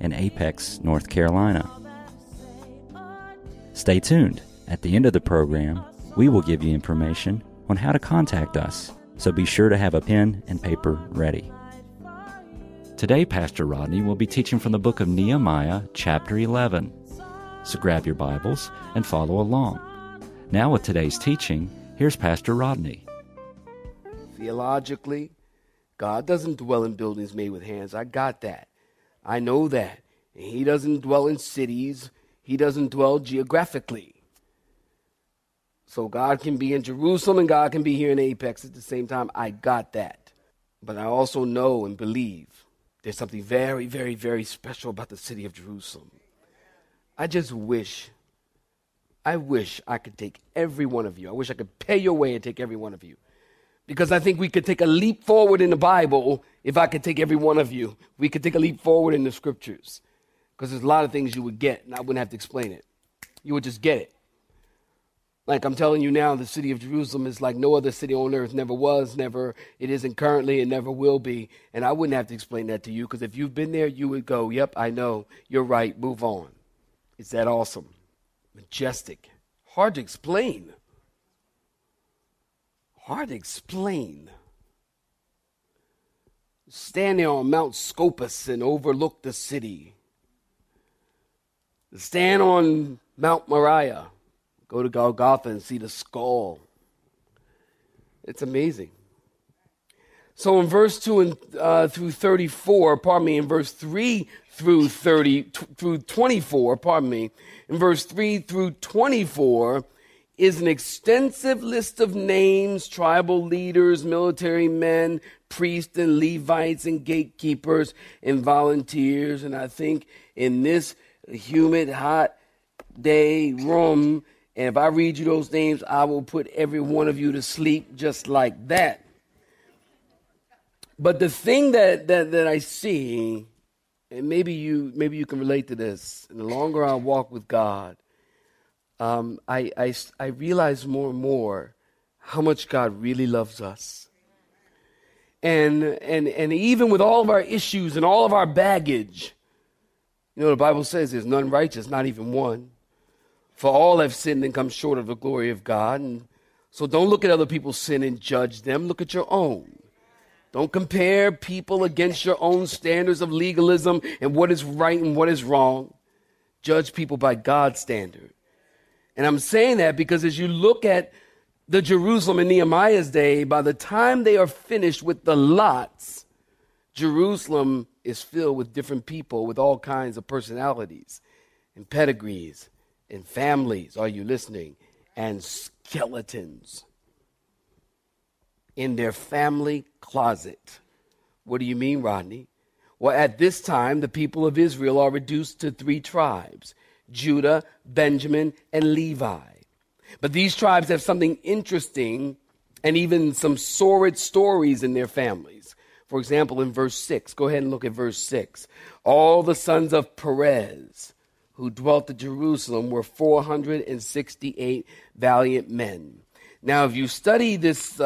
in Apex, North Carolina. Stay tuned. At the end of the program, we will give you information on how to contact us, so be sure to have a pen and paper ready. Today, Pastor Rodney will be teaching from the book of Nehemiah, chapter 11. So grab your Bibles and follow along. Now with today's teaching, here's Pastor Rodney. Theologically, God doesn't dwell in buildings made with hands. I got that. I know that. And He doesn't dwell in cities. He doesn't dwell geographically. So God can be in Jerusalem and God can be here in Apex at the same time. I got that. But I also know and believe there's something very, very, very special about the city of Jerusalem. I just wish, I could take every one of you. I wish I could pay your way and take every one of you. Because I think we could take a leap forward in the Bible if I could take every one of you. We could take a leap forward in the Scriptures. Because there's a lot of things you would get, and I wouldn't have to explain it. You would just get it. Like I'm telling you now, the city of Jerusalem is like no other city on earth, never was, never, it isn't currently, and never will be. And I wouldn't have to explain that to you, because if you've been there, you would go, yep, I know, you're right, move on. It's that awesome, majestic, hard to explain. Hard to explain. Stand there on Mount Scopus and overlook the city. Stand on Mount Moriah. Go to Golgotha and see the skull. It's amazing. So in verse 2 and through 34, pardon me, in verse 3 through 30 through 24, pardon me, in verse 3 through 24, is an extensive list of names, tribal leaders, military men, priests and Levites and gatekeepers and volunteers. And I think in this humid, hot day room, and if I read you those names, I will put every one of you to sleep just like that. But the thing that I see, and maybe you can relate to this, and the longer I walk with God, I realize more and more how much God really loves us. And even with all of our issues and all of our baggage, you know, the Bible says there's none righteous, not even one. For all have sinned and come short of the glory of God. And so don't look at other people's sin and judge them. Look at your own. Don't compare people against your own standards of legalism and what is right and what is wrong. Judge people by God's standard. And I'm saying that because as you look at the Jerusalem in Nehemiah's day, by the time they are finished with the lots, Jerusalem is filled with different people with all kinds of personalities and pedigrees and families, are you listening? And skeletons in their family closet. What do you mean, Rodney? Well, at this time, the people of Israel are reduced to 3 tribes: Judah, Benjamin, and Levi. But these tribes have something interesting and even some sordid stories in their families. For example, in verse 6, go ahead and look at verse 6. All the sons of Perez who dwelt at Jerusalem were 468 valiant men. Now, if you study this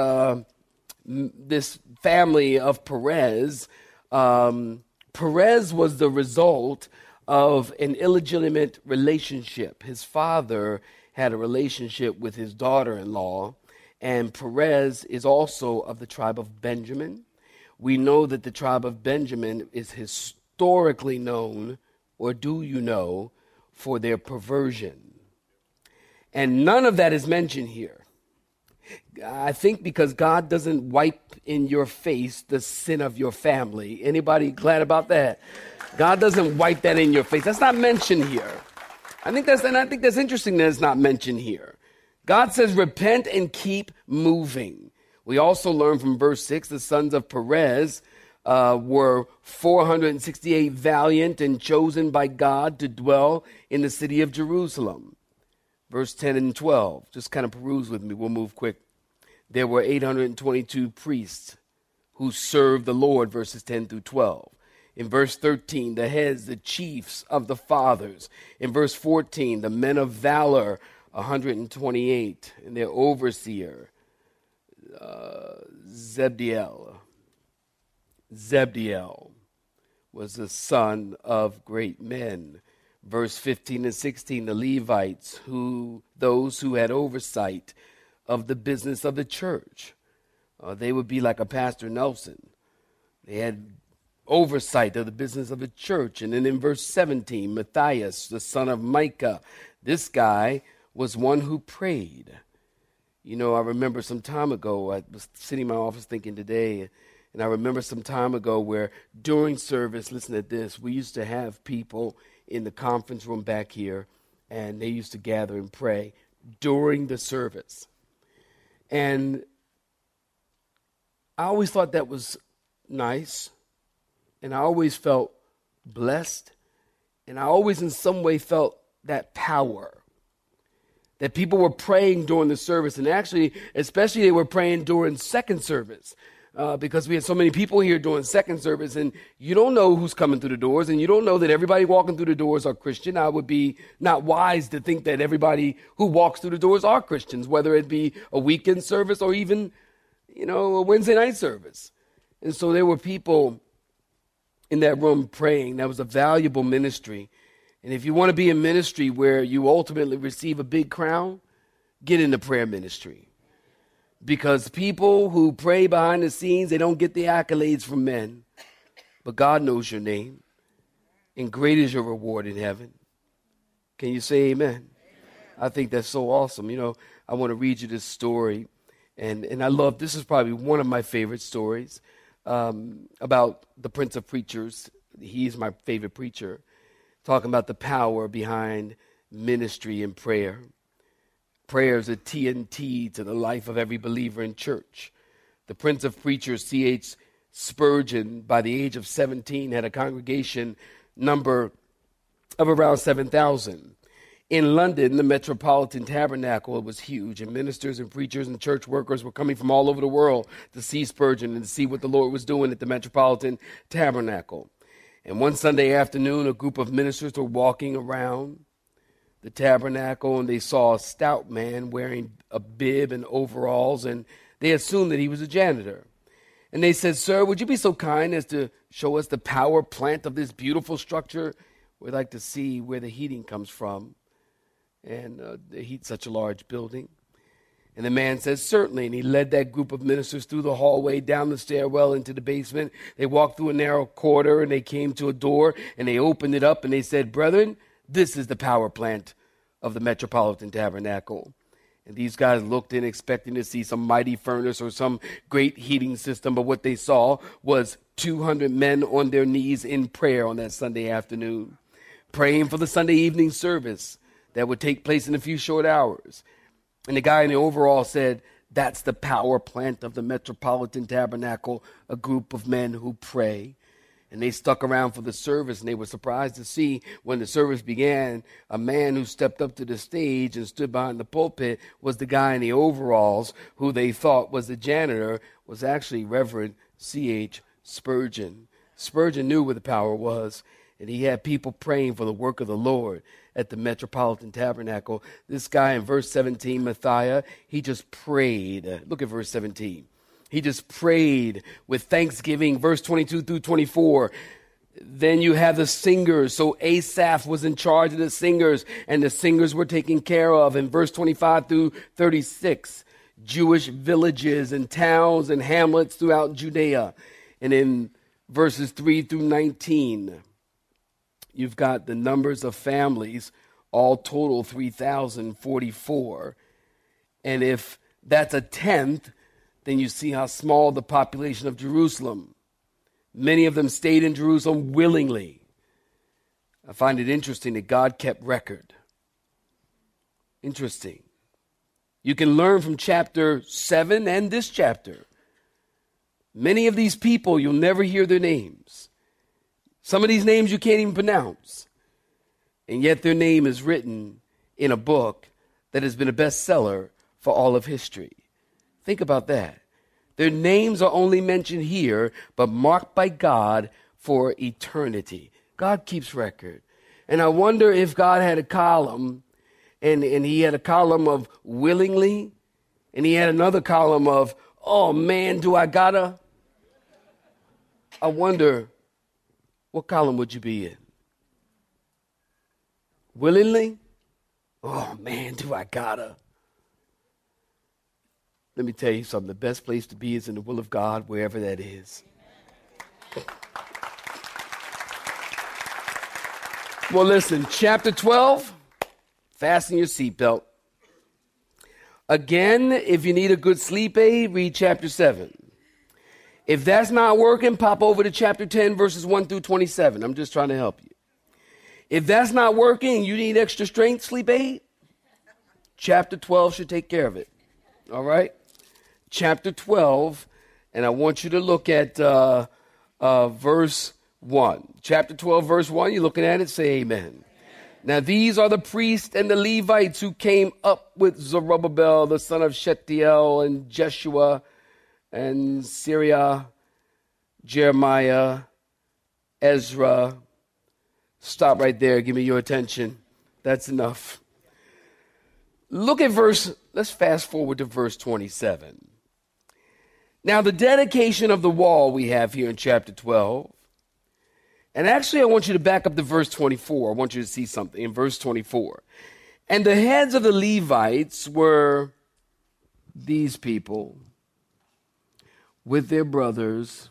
this family of Perez, Perez was the result of an illegitimate relationship. His father had a relationship with his daughter-in-law, and Perez is also of the tribe of Benjamin. We know that the tribe of Benjamin is historically known, or do you know, for their perversion. And none of that is mentioned here. I think because God doesn't wipe in your face the sin of your family. Anybody glad about that? God doesn't wipe that in your face. That's not mentioned here. I think that's interesting that it's not mentioned here. God says, repent and keep moving. We also learn from verse 6, the sons of Perez were 468 valiant and chosen by God to dwell in the city of Jerusalem. Verse 10 and 12, just kind of peruse with me, we'll move quick. There were 822 priests who served the Lord, verses 10 through 12. In verse 13, the heads, the chiefs of the fathers. In verse 14, the men of valor, 128, and their overseer, Zebdiel. Zebdiel was the son of great men. Verse 15 and 16, the Levites, those who had oversight of the business of the church. They would be like a Pastor Nelson. They had oversight of the business of the church. And then in verse 17, Matthias, the son of Micah. This guy was one who prayed. You know, I remember some time ago, I was sitting in my office thinking today, and I remember some time ago where during service, listen to this, we used to have people in the conference room back here, and they used to gather and pray during the service. And I always thought that was nice, and I always felt blessed, and I always in some way felt that power, that people were praying during the service, and actually, especially they were praying during second service, because we had so many people here during second service, and you don't know who's coming through the doors, and you don't know that everybody walking through the doors are Christian. I would be not wise to think that everybody who walks through the doors are Christians, whether it be a weekend service or even, you know, a Wednesday night service. And so there were people in that room praying. That was a valuable ministry. And if you want to be in ministry where you ultimately receive a big crown, get in the prayer ministry. Because people who pray behind the scenes, they don't get the accolades from men. But God knows your name. And great is your reward in heaven. Can you say amen? Amen. I think that's so awesome. You know, I want to read you this story. And I love, this is probably one of my favorite stories about the Prince of Preachers. He's my favorite preacher. Talking about the power behind ministry and prayer. Prayer is a TNT to the life of every believer in church. The Prince of Preachers, C.H. Spurgeon, by the age of 17, had a congregation number of around 7,000. In London, the Metropolitan Tabernacle was huge, and ministers and preachers and church workers were coming from all over the world to see Spurgeon and to see what the Lord was doing at the Metropolitan Tabernacle. And one Sunday afternoon, a group of ministers were walking around the tabernacle, and they saw a stout man wearing a bib and overalls, and they assumed that he was a janitor. And they said, "Sir, would you be so kind as to show us the power plant of this beautiful structure? We'd like to see where the heating comes from. And they heat such a large building." And the man says, "Certainly." And he led that group of ministers through the hallway, down the stairwell, into the basement. They walked through a narrow corridor, and they came to a door, and they opened it up, and they said, "Brethren, this is the power plant of the Metropolitan Tabernacle." And these guys looked in expecting to see some mighty furnace or some great heating system, but what they saw was 200 men on their knees in prayer on that Sunday afternoon, praying for the Sunday evening service that would take place in a few short hours. And the guy in the overall said, "That's the power plant of the Metropolitan Tabernacle, a group of men who pray." And they stuck around for the service, and they were surprised to see when the service began, a man who stepped up to the stage and stood behind the pulpit was the guy in the overalls who they thought was the janitor, was actually Reverend C.H. Spurgeon. Spurgeon knew where the power was, and he had people praying for the work of the Lord at the Metropolitan Tabernacle. This guy in verse 17, Matthiah, he just prayed. Look at verse 17. He just prayed with thanksgiving. Verse 22 through 24. Then you have the singers. So Asaph was in charge of the singers, and the singers were taken care of. In verse 25 through 36, Jewish villages and towns and hamlets throughout Judea. And in verses 3 through 19, you've got the numbers of families, all total 3,044. And if that's a tenth, then you see how small the population of Jerusalem. Many of them stayed in Jerusalem willingly. I find it interesting that God kept record. Interesting. You can learn from chapter 7 and this chapter Many of these people, you'll never hear their names. Some of these names you can't even pronounce. And yet their name is written in a book that has been a bestseller for all of history. Think about that. Their names are only mentioned here, but marked by God for eternity. God keeps record. And I wonder if God had a column, and he had a column of willingly, and he had another column of, oh man, do I gotta? I wonder, what column would you be in? Willingly? Oh man, do I gotta? Let me tell you something. The best place to be is in the will of God, wherever that is. Well, listen, chapter 12, fasten your seatbelt. Again, if you need a good sleep aid, read chapter 7. If that's not working, pop over to chapter 10, verses 1 through 27. I'm just trying to help you. If that's not working, you need extra strength, sleep aid, chapter 12 should take care of it. All right? Chapter 12, and I want you to look at verse 1. Chapter 12, verse 1, you're looking at it, say amen. Amen. Now these are the priests and the Levites who came up with Zerubbabel, the son of Shealtiel, and Jeshua, and Syria, Jeremiah, Ezra. Stop right there. Give me your attention. That's enough. Look at verse, let's fast forward to verse 27. Now, the dedication of the wall we have here in chapter 12. And actually, I want you to back up to verse 24. I want you to see something in verse 24. And the heads of the Levites were these people with their brothers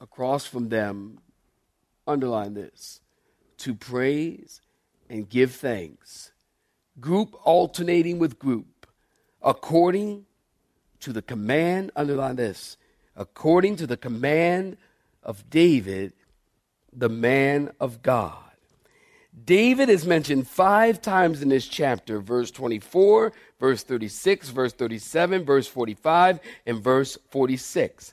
across from them. Underline this. To praise and give thanks. Group alternating with group, according to the command, underline this, according to the command of David, the man of God. David is mentioned 5 times in this chapter, verse 24, verse 36, verse 37, verse 45, and verse 46.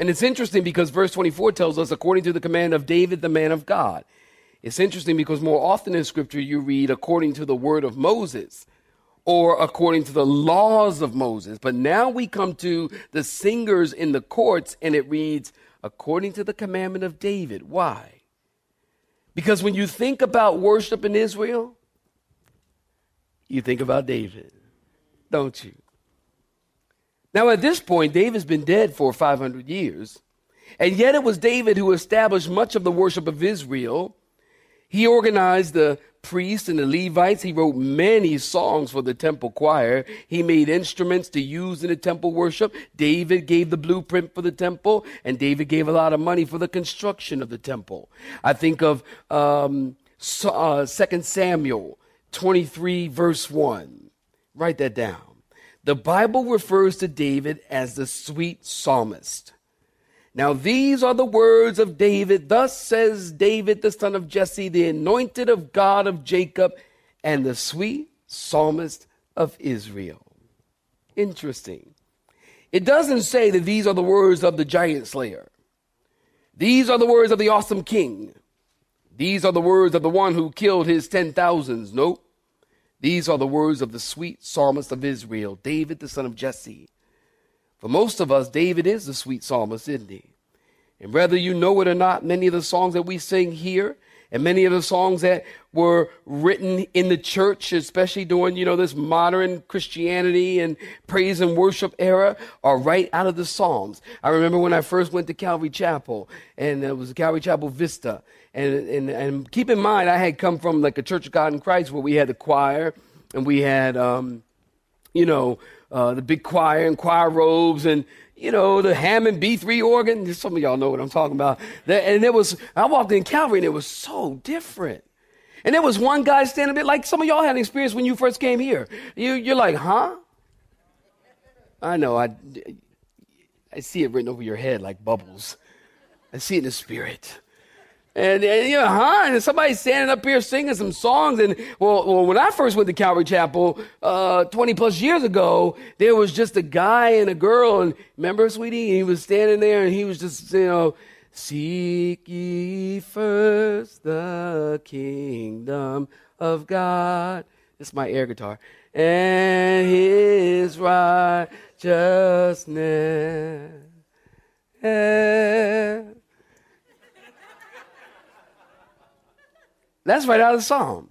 And it's interesting because verse 24 tells us, according to the command of David, the man of God. It's interesting because more often in Scripture you read according to the word of Moses or according to the laws of Moses. But now we come to the singers in the courts and it reads according to the commandment of David. Why? Because when you think about worship in Israel, you think about David, don't you? Now at this point, David's been dead for 500 years. And yet it was David who established much of the worship of Israel. He organized the priests and the Levites. He wrote many songs for the temple choir. He made instruments to use in the temple worship. David gave the blueprint for the temple, and David gave a lot of money for the construction of the temple. I think of Second Samuel 23, verse 1. Write that down. The Bible refers to David as the sweet psalmist. Now these are the words of David. Thus says David, the son of Jesse, the anointed of God of Jacob, and the sweet psalmist of Israel. Interesting. It doesn't say that these are the words of the giant slayer. These are the words of the awesome king. These are the words of the one who killed his 10,000s. Nope. These are the words of the sweet psalmist of Israel, David, the son of Jesse. For most of us, David is the sweet psalmist, isn't he? And whether you know it or not, many of the songs that we sing here and many of the songs that were written in the church, especially during, this modern Christianity and praise and worship era, are right out of the Psalms. I remember when I first went to Calvary Chapel, and it was Calvary Chapel Vista. And keep in mind, I had come from like a Church of God in Christ where we had the choir and we had, the big choir and choir robes and, the Hammond B3 organ. Some of y'all know what I'm talking about. And I walked in Calvary and it was so different. And there was one guy standing a bit like some of y'all had an experience when you first came here. You're like, huh? I know. I see it written over your head like bubbles. I see it in the spirit. And somebody's standing up here singing some songs. And well, when I first went to Calvary Chapel 20 plus years ago, there was just a guy and a girl. And remember, sweetie, and he was standing there and he was just, seek ye first the kingdom of God. This is my air guitar. And his righteousness. That's right out of Psalm.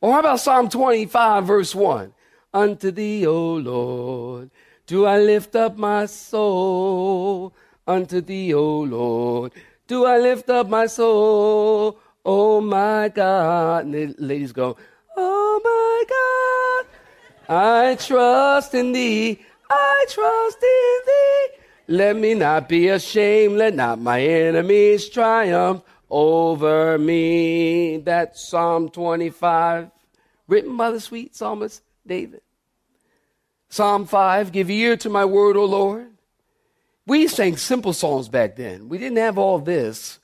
Or how about Psalm 25, verse 1? Unto thee, O Lord, do I lift up my soul. Unto thee, O Lord, do I lift up my soul. Oh, my God. And the ladies go, oh, my God. I trust in thee. I trust in thee. Let me not be ashamed. Let not my enemies triumph over me. That's Psalm 25, written by the sweet psalmist David. Psalm 5, give ear to my word, O Lord. We sang simple songs back then. We didn't have all this.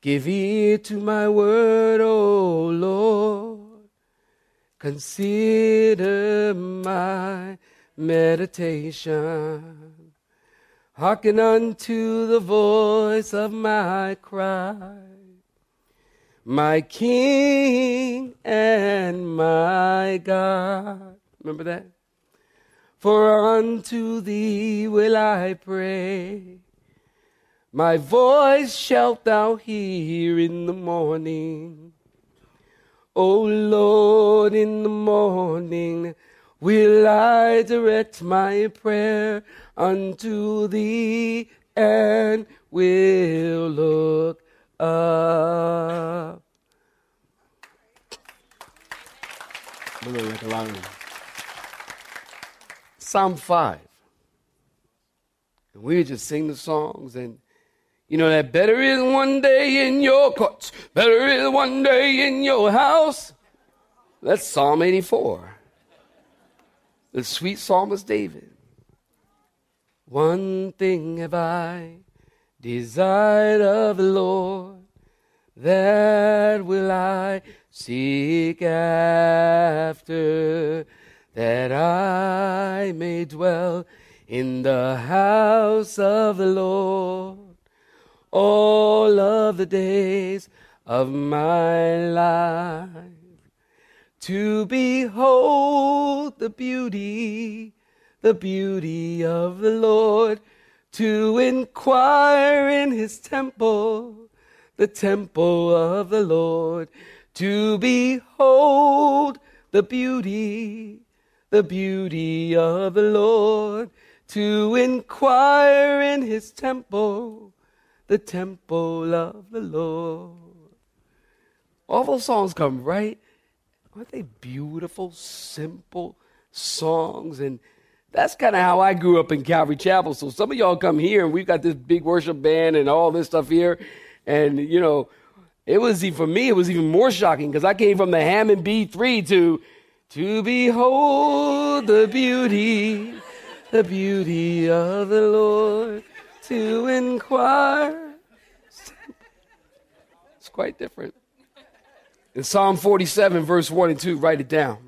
Give ear to my word, O Lord. Consider my meditation. Hearken unto the voice of my cry, my King and my God. Remember that? For unto thee will I pray. My voice shalt thou hear in the morning. O Lord, in the morning will I direct my prayer unto thee and will look up. Psalm 5. And we just sing the songs and that better is one day in your courts, better is one day in your house. That's Psalm 84. The sweet psalmist David. One thing have I desired of the Lord, that will I seek after, that I may dwell in the house of the Lord all of the days of my life. To behold the beauty of the Lord, to inquire in his temple, the temple of the Lord, to behold the beauty of the Lord, to inquire in his temple, the temple of the Lord. All those songs come right. Aren't they beautiful, simple songs? And that's kind of how I grew up in Calvary Chapel. So some of y'all come here, and we've got this big worship band and all this stuff here. And, it was even more shocking because I came from the Hammond B3 to behold the beauty of the Lord, to inquire. It's quite different. In Psalm 47, verse 1 and 2, write it down.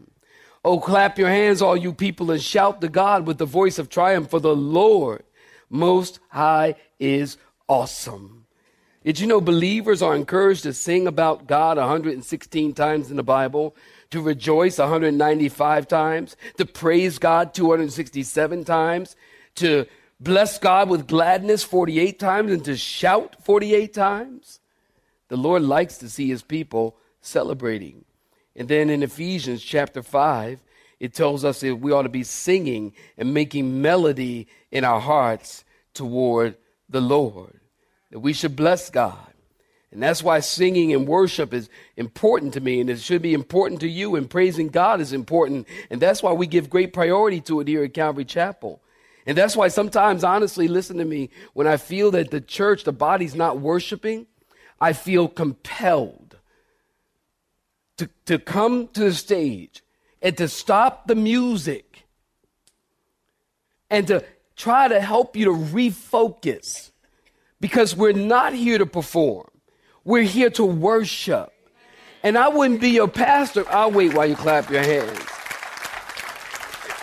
Oh, clap your hands, all you people, and shout to God with the voice of triumph, for the Lord Most High is awesome. Did you know believers are encouraged to sing about God 116 times in the Bible, to rejoice 195 times, to praise God 267 times, to bless God with gladness 48 times, and to shout 48 times? The Lord likes to see his people celebrating. And then in Ephesians chapter 5, it tells us that we ought to be singing and making melody in our hearts toward the Lord, that we should bless God. And that's why singing and worship is important to me, and it should be important to you, and praising God is important. And that's why we give great priority to it here at Calvary Chapel. And that's why sometimes, honestly, listen to me, when I feel that the church, the body's not worshiping, I feel compelled to come to the stage and to stop the music and to try to help you to refocus. because we're not here to perform. We're here to worship. And I wouldn't be your pastor. I'll wait while you clap your hands.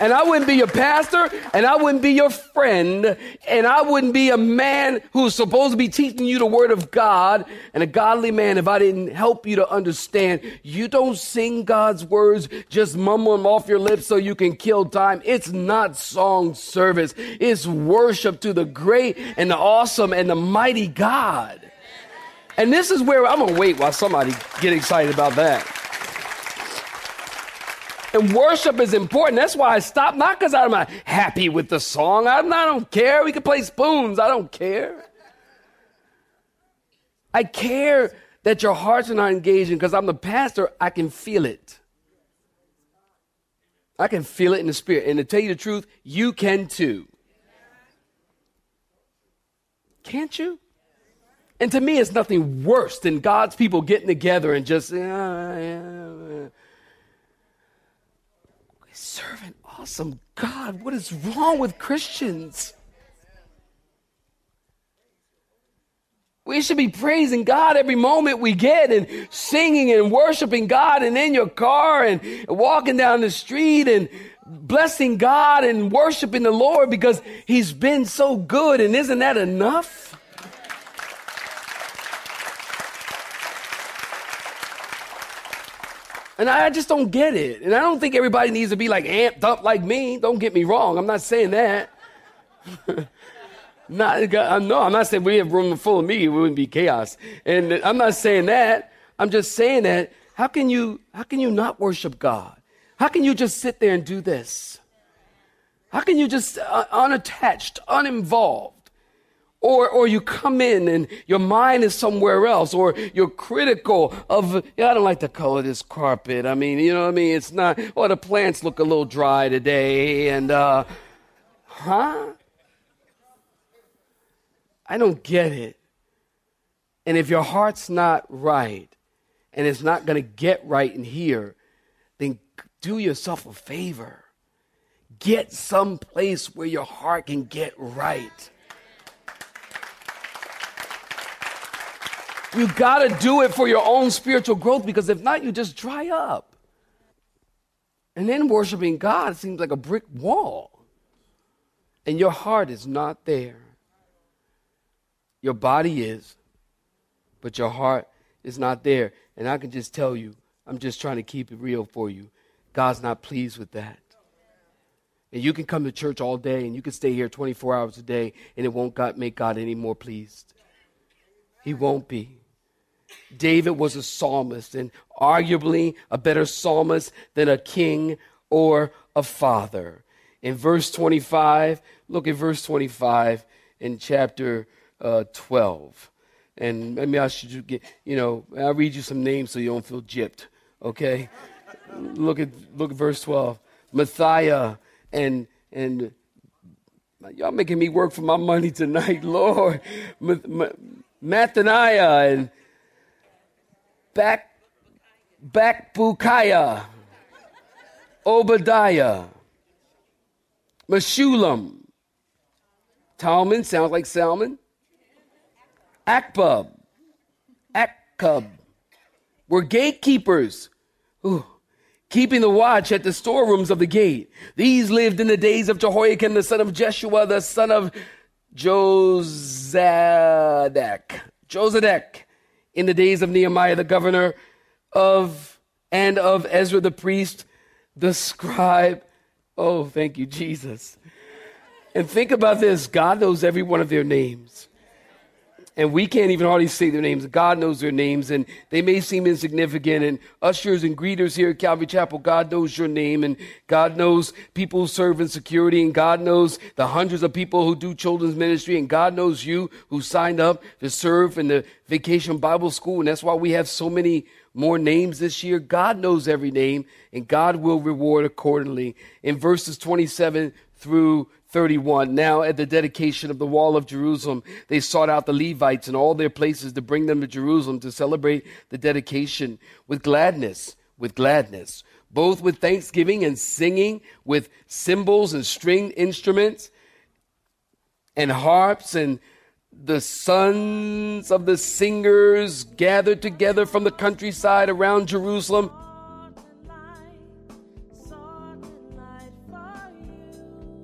And I wouldn't be your pastor, and I wouldn't be your friend, and I wouldn't be a man who's supposed to be teaching you the word of God and a godly man if I didn't help you to understand. You don't sing God's words, just mumble them off your lips so you can kill time. It's not song service. It's worship to the great and the awesome and the mighty God. And this is where I'm going to wait while somebody get excited about that. And worship is important. That's why I stopped. Not because I'm not happy with the song. I don't care. We can play spoons. I don't care. I care that your hearts are not engaging because I'm the pastor. I can feel it. I can feel it in the spirit. And to tell you the truth, you can too. Can't you? And to me, it's nothing worse than God's people getting together and just... Serve an awesome God. What is wrong with Christians? We should be praising God every moment we get and singing and worshiping God and in your car and walking down the street and blessing God and worshiping the Lord because he's been so good. And isn't that enough? And I just don't get it. And I don't think everybody needs to be like amped up like me. Don't get me wrong. I'm not saying that. I'm not saying we have room full of me. It wouldn't be chaos. And I'm not saying that. I'm just saying that. How can you not worship God? How can you just sit there and do this? How can you just unattached, uninvolved? Or you come in and your mind is somewhere else, or you're critical of, I don't like the color of this carpet. I mean, you know what I mean? It's not, the plants look a little dry today. And, I don't get it. And if your heart's not right and it's not going to get right in here, then do yourself a favor. Get someplace where your heart can get right. You got to do it for your own spiritual growth, because if not, you just dry up. And then worshiping God seems like a brick wall. And your heart is not there. Your body is, but your heart is not there. And I can just tell you, I'm just trying to keep it real for you. God's not pleased with that. And you can come to church all day and you can stay here 24 hours a day and it won't make God any more pleased. He won't be. David was a psalmist, and arguably a better psalmist than a king or a father. In verse 25, look at verse 25 in chapter 12. And maybe I should get, I'll read you some names so you don't feel gypped, okay? Look at verse 12. Matthias and y'all making me work for my money tonight, Lord. Mathaniah and Bakbukaiah, Obadiah, Meshulam, Talman, sounds like Salmon, Akbub, were gatekeepers, keeping the watch at the storerooms of the gate. These lived in the days of Jehoiakim, the son of Jeshua, the son of Jozadak, in the days of Nehemiah the governor and of Ezra the priest, the scribe. Oh, thank you, Jesus. And think about this. God knows every one of their names. And we can't even hardly say their names. God knows their names, and they may seem insignificant. And ushers and greeters here at Calvary Chapel, God knows your name, and God knows people who serve in security, and God knows the hundreds of people who do children's ministry, and God knows you who signed up to serve in the Vacation Bible School, and that's why we have so many more names this year. God knows every name, and God will reward accordingly. In verses 27 through 31, now at the dedication of the wall of Jerusalem, they sought out the Levites in all their places to bring them to Jerusalem to celebrate the dedication with gladness, both with thanksgiving and singing, with cymbals and stringed instruments and harps and The sons of the singers gathered together from the countryside around Jerusalem.